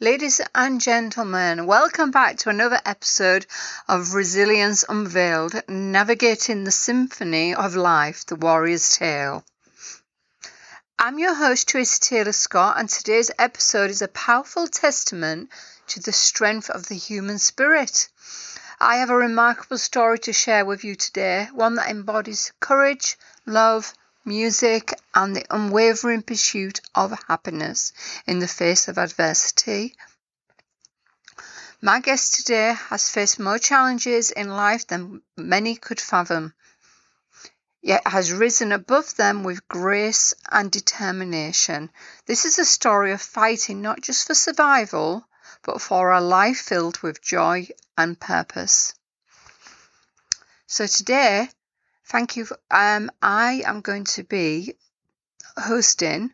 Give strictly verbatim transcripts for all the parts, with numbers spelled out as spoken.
Ladies and gentlemen, welcome back to another episode of Resilience Unveiled, Navigating the Symphony of Life, the Warrior's Tale. I'm your host, Tracy Taylor Scott, and today's episode is a powerful testament to the strength of the human spirit. I have a remarkable story to share with you today, one that embodies courage, love, music and the unwavering pursuit of happiness in the face of adversity. My guest today has faced more challenges in life than many could fathom, yet has risen above them with grace and determination. This is a story of fighting not just for survival, but for a life filled with joy and purpose. So today, Thank you. Um, I am going to be hosting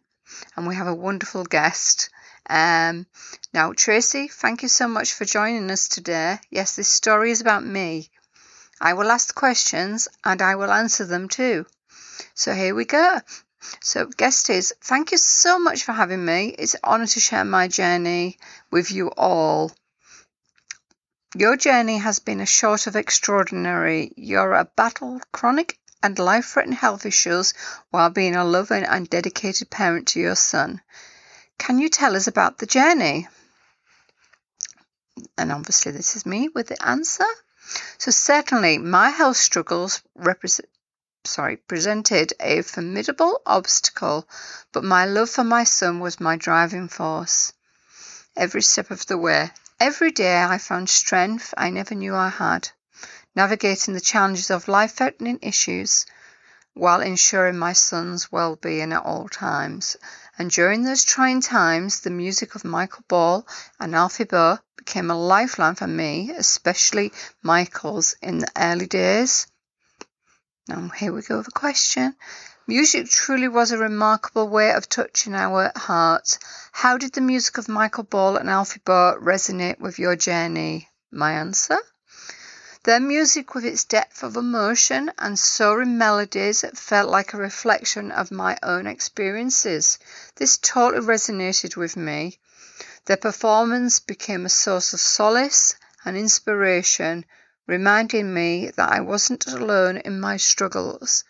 and we have a wonderful guest. Um, now, Tracy, thank you so much for joining us today. Yes, this story is about me. I will ask questions and I will answer them too. So here we go. So guest is, thank you so much for having me. It's an honour to share my journey with you all. Your journey has been a short of extraordinary. You're a battled chronic and life-threatening health issues while being a loving and dedicated parent to your son. Can you tell us about the journey? And obviously this is me with the answer. So certainly my health struggles represent, sorry, presented a formidable obstacle, but my love for my son was my driving force every step of the way. Every day I found strength I never knew I had, navigating the challenges of life-threatening issues while ensuring my son's well-being at all times. And during those trying times, the music of Michael Ball and Alfie Boe became a lifeline for me, especially Michael's in the early days. Now here we go with a question. Music truly was a remarkable way of touching our hearts. How did the music of Michael Ball and Alfie Boe resonate with your journey? My answer? Their music, with its depth of emotion and soaring melodies, felt like a reflection of my own experiences. This totally resonated with me. Their performance became a source of solace and inspiration, reminding me that I wasn't alone in my struggles.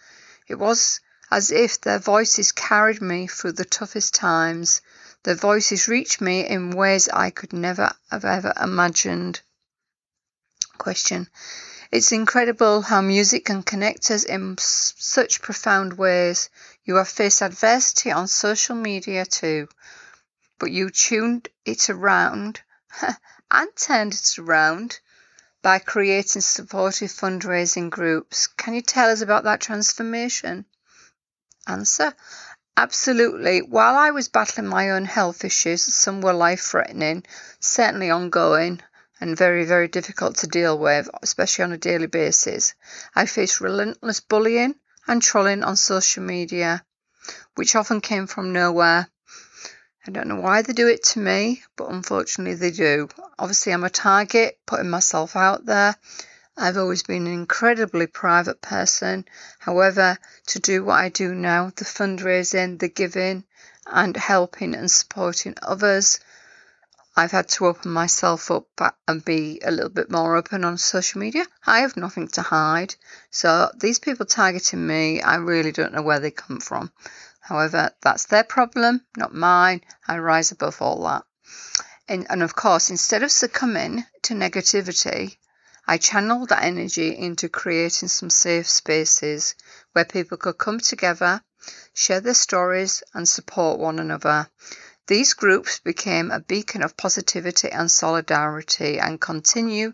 It was as if their voices carried me through the toughest times. Their voices reached me in ways I could never have ever imagined. Question. It's incredible how music can connect us in such profound ways. You have faced adversity on social media too, but you tuned it around and turned it around by creating supportive fundraising groups. Can you tell us about that transformation? Answer. Absolutely. While I was battling my own health issues, some were life-threatening, certainly ongoing and very, very difficult to deal with, especially on a daily basis. I faced relentless bullying and trolling on social media, which often came from nowhere. I don't know why they do it to me, but unfortunately they do. Obviously, I'm a target, putting myself out there. I've always been an incredibly private person. However, to do what I do now, the fundraising, the giving and helping and supporting others, I've had to open myself up and be a little bit more open on social media. I have nothing to hide. So these people targeting me, I really don't know where they come from. However, that's their problem, not mine. I rise above all that. And, and of course, instead of succumbing to negativity, I channeled that energy into creating some safe spaces where people could come together, share their stories and support one another. These groups became a beacon of positivity and solidarity and continue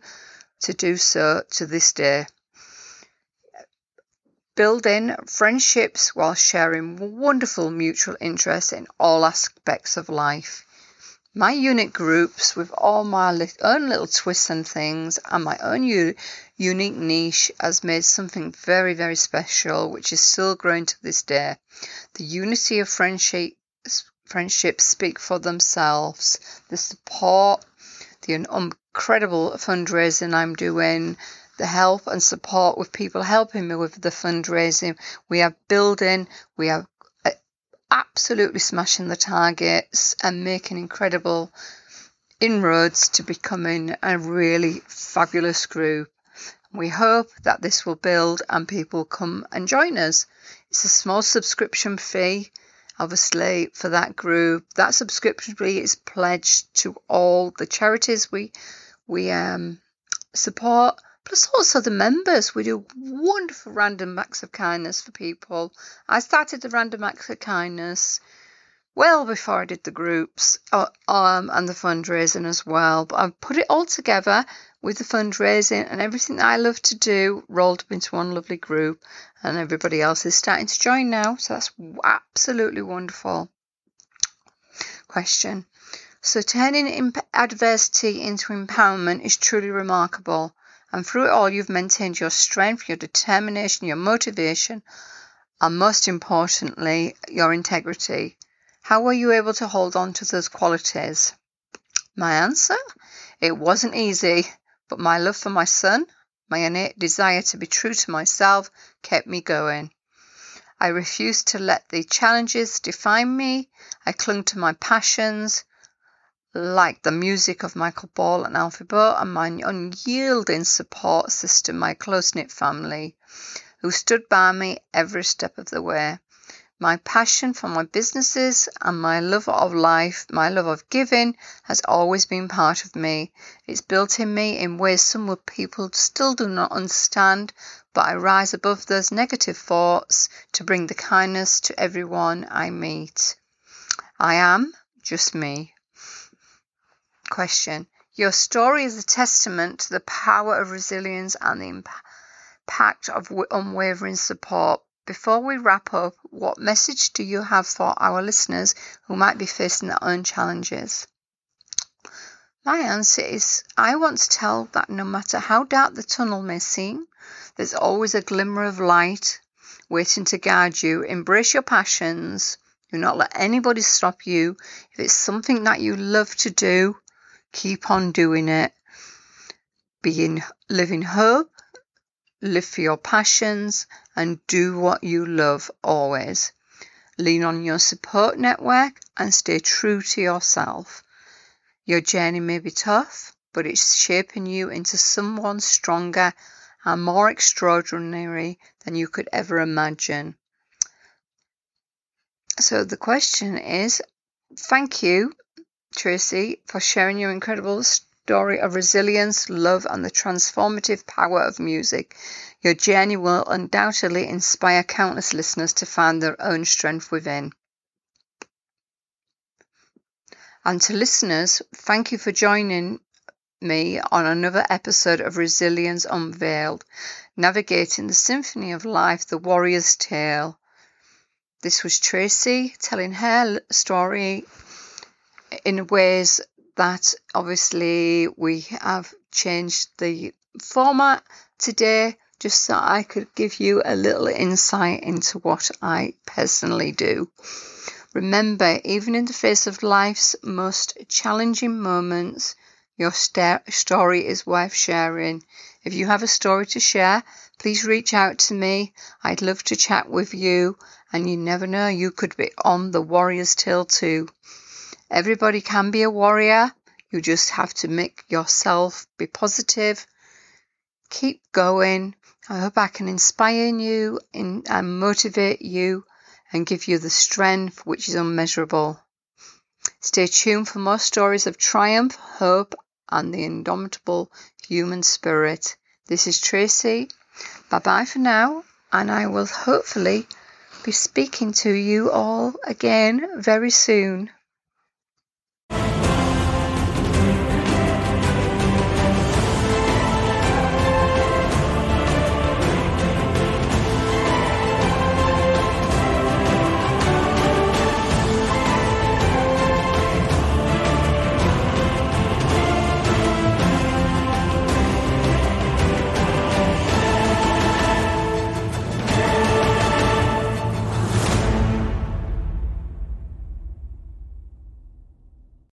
to do so to this day. Building friendships while sharing wonderful mutual interests in all aspects of life. My unit groups with all my li- own little twists and things and my own u- unique niche has made something very, very special, which is still growing to this day. The unity of friendships, friendships speak for themselves. The support, the un- incredible fundraising I'm doing, the help and support with people helping me with the fundraising. We are building, we are absolutely smashing the targets and making incredible inroads to becoming a really fabulous group. We hope that this will build and people come and join us. It's a small subscription fee, obviously, for that group. That subscription fee is pledged to all the charities we we um support, plus also the members. We do wonderful random acts of kindness for people. I started the random acts of kindness well before I did the groups uh, um, and the fundraising as well. But I've put it all together with the fundraising and everything that I love to do rolled up into one lovely group, and everybody else is starting to join now. So that's absolutely wonderful. Question. So turning imp- adversity into empowerment is truly remarkable. And through it all, you've maintained your strength, your determination, your motivation, and most importantly, your integrity. How were you able to hold on to those qualities? My answer? It wasn't easy, but my love for my son, my innate desire to be true to myself, kept me going. I refused to let the challenges define me. I clung to my passions, like the music of Michael Ball and Alfie Boe, and my unyielding support system, my close-knit family, who stood by me every step of the way. My passion for my businesses and my love of life, my love of giving, has always been part of me. It's built in me in ways some people still do not understand, but I rise above those negative thoughts to bring the kindness to everyone I meet. I am just me. Question. Your story is a testament to the power of resilience and the impact of unwavering support. Before we wrap up, what message do you have for our listeners who might be facing their own challenges? My answer is, I want to tell that no matter how dark the tunnel may seem, there's always a glimmer of light waiting to guide you. Embrace your passions. Do not let anybody stop you. If it's something that you love to do, keep on doing it. Be in, live in hope. Live for your passions and do what you love always. Lean on your support network and stay true to yourself. Your journey may be tough, but it's shaping you into someone stronger and more extraordinary than you could ever imagine. So the question is, thank you, Tracy, for sharing your incredible story. Story of resilience, love, and the transformative power of music. Your journey will undoubtedly inspire countless listeners to find their own strength within. And to listeners, thank you for joining me on another episode of Resilience Unveiled, Navigating the Symphony of Life, the Warrior's Tale. This was Tracy telling her story in ways that obviously we have changed the format today just so I could give you a little insight into what I personally do. Remember, even in the face of life's most challenging moments, your st- story is worth sharing. If you have a story to share, please reach out to me. I'd love to chat with you, and you never know, you could be on the Warrior's Tale too. Everybody can be a warrior. You just have to make yourself be positive. Keep going. I hope I can inspire you and motivate you and give you the strength which is unmeasurable. Stay tuned for more stories of triumph, hope, and the indomitable human spirit. This is Tracy. Bye-bye for now, and I will hopefully be speaking to you all again very soon.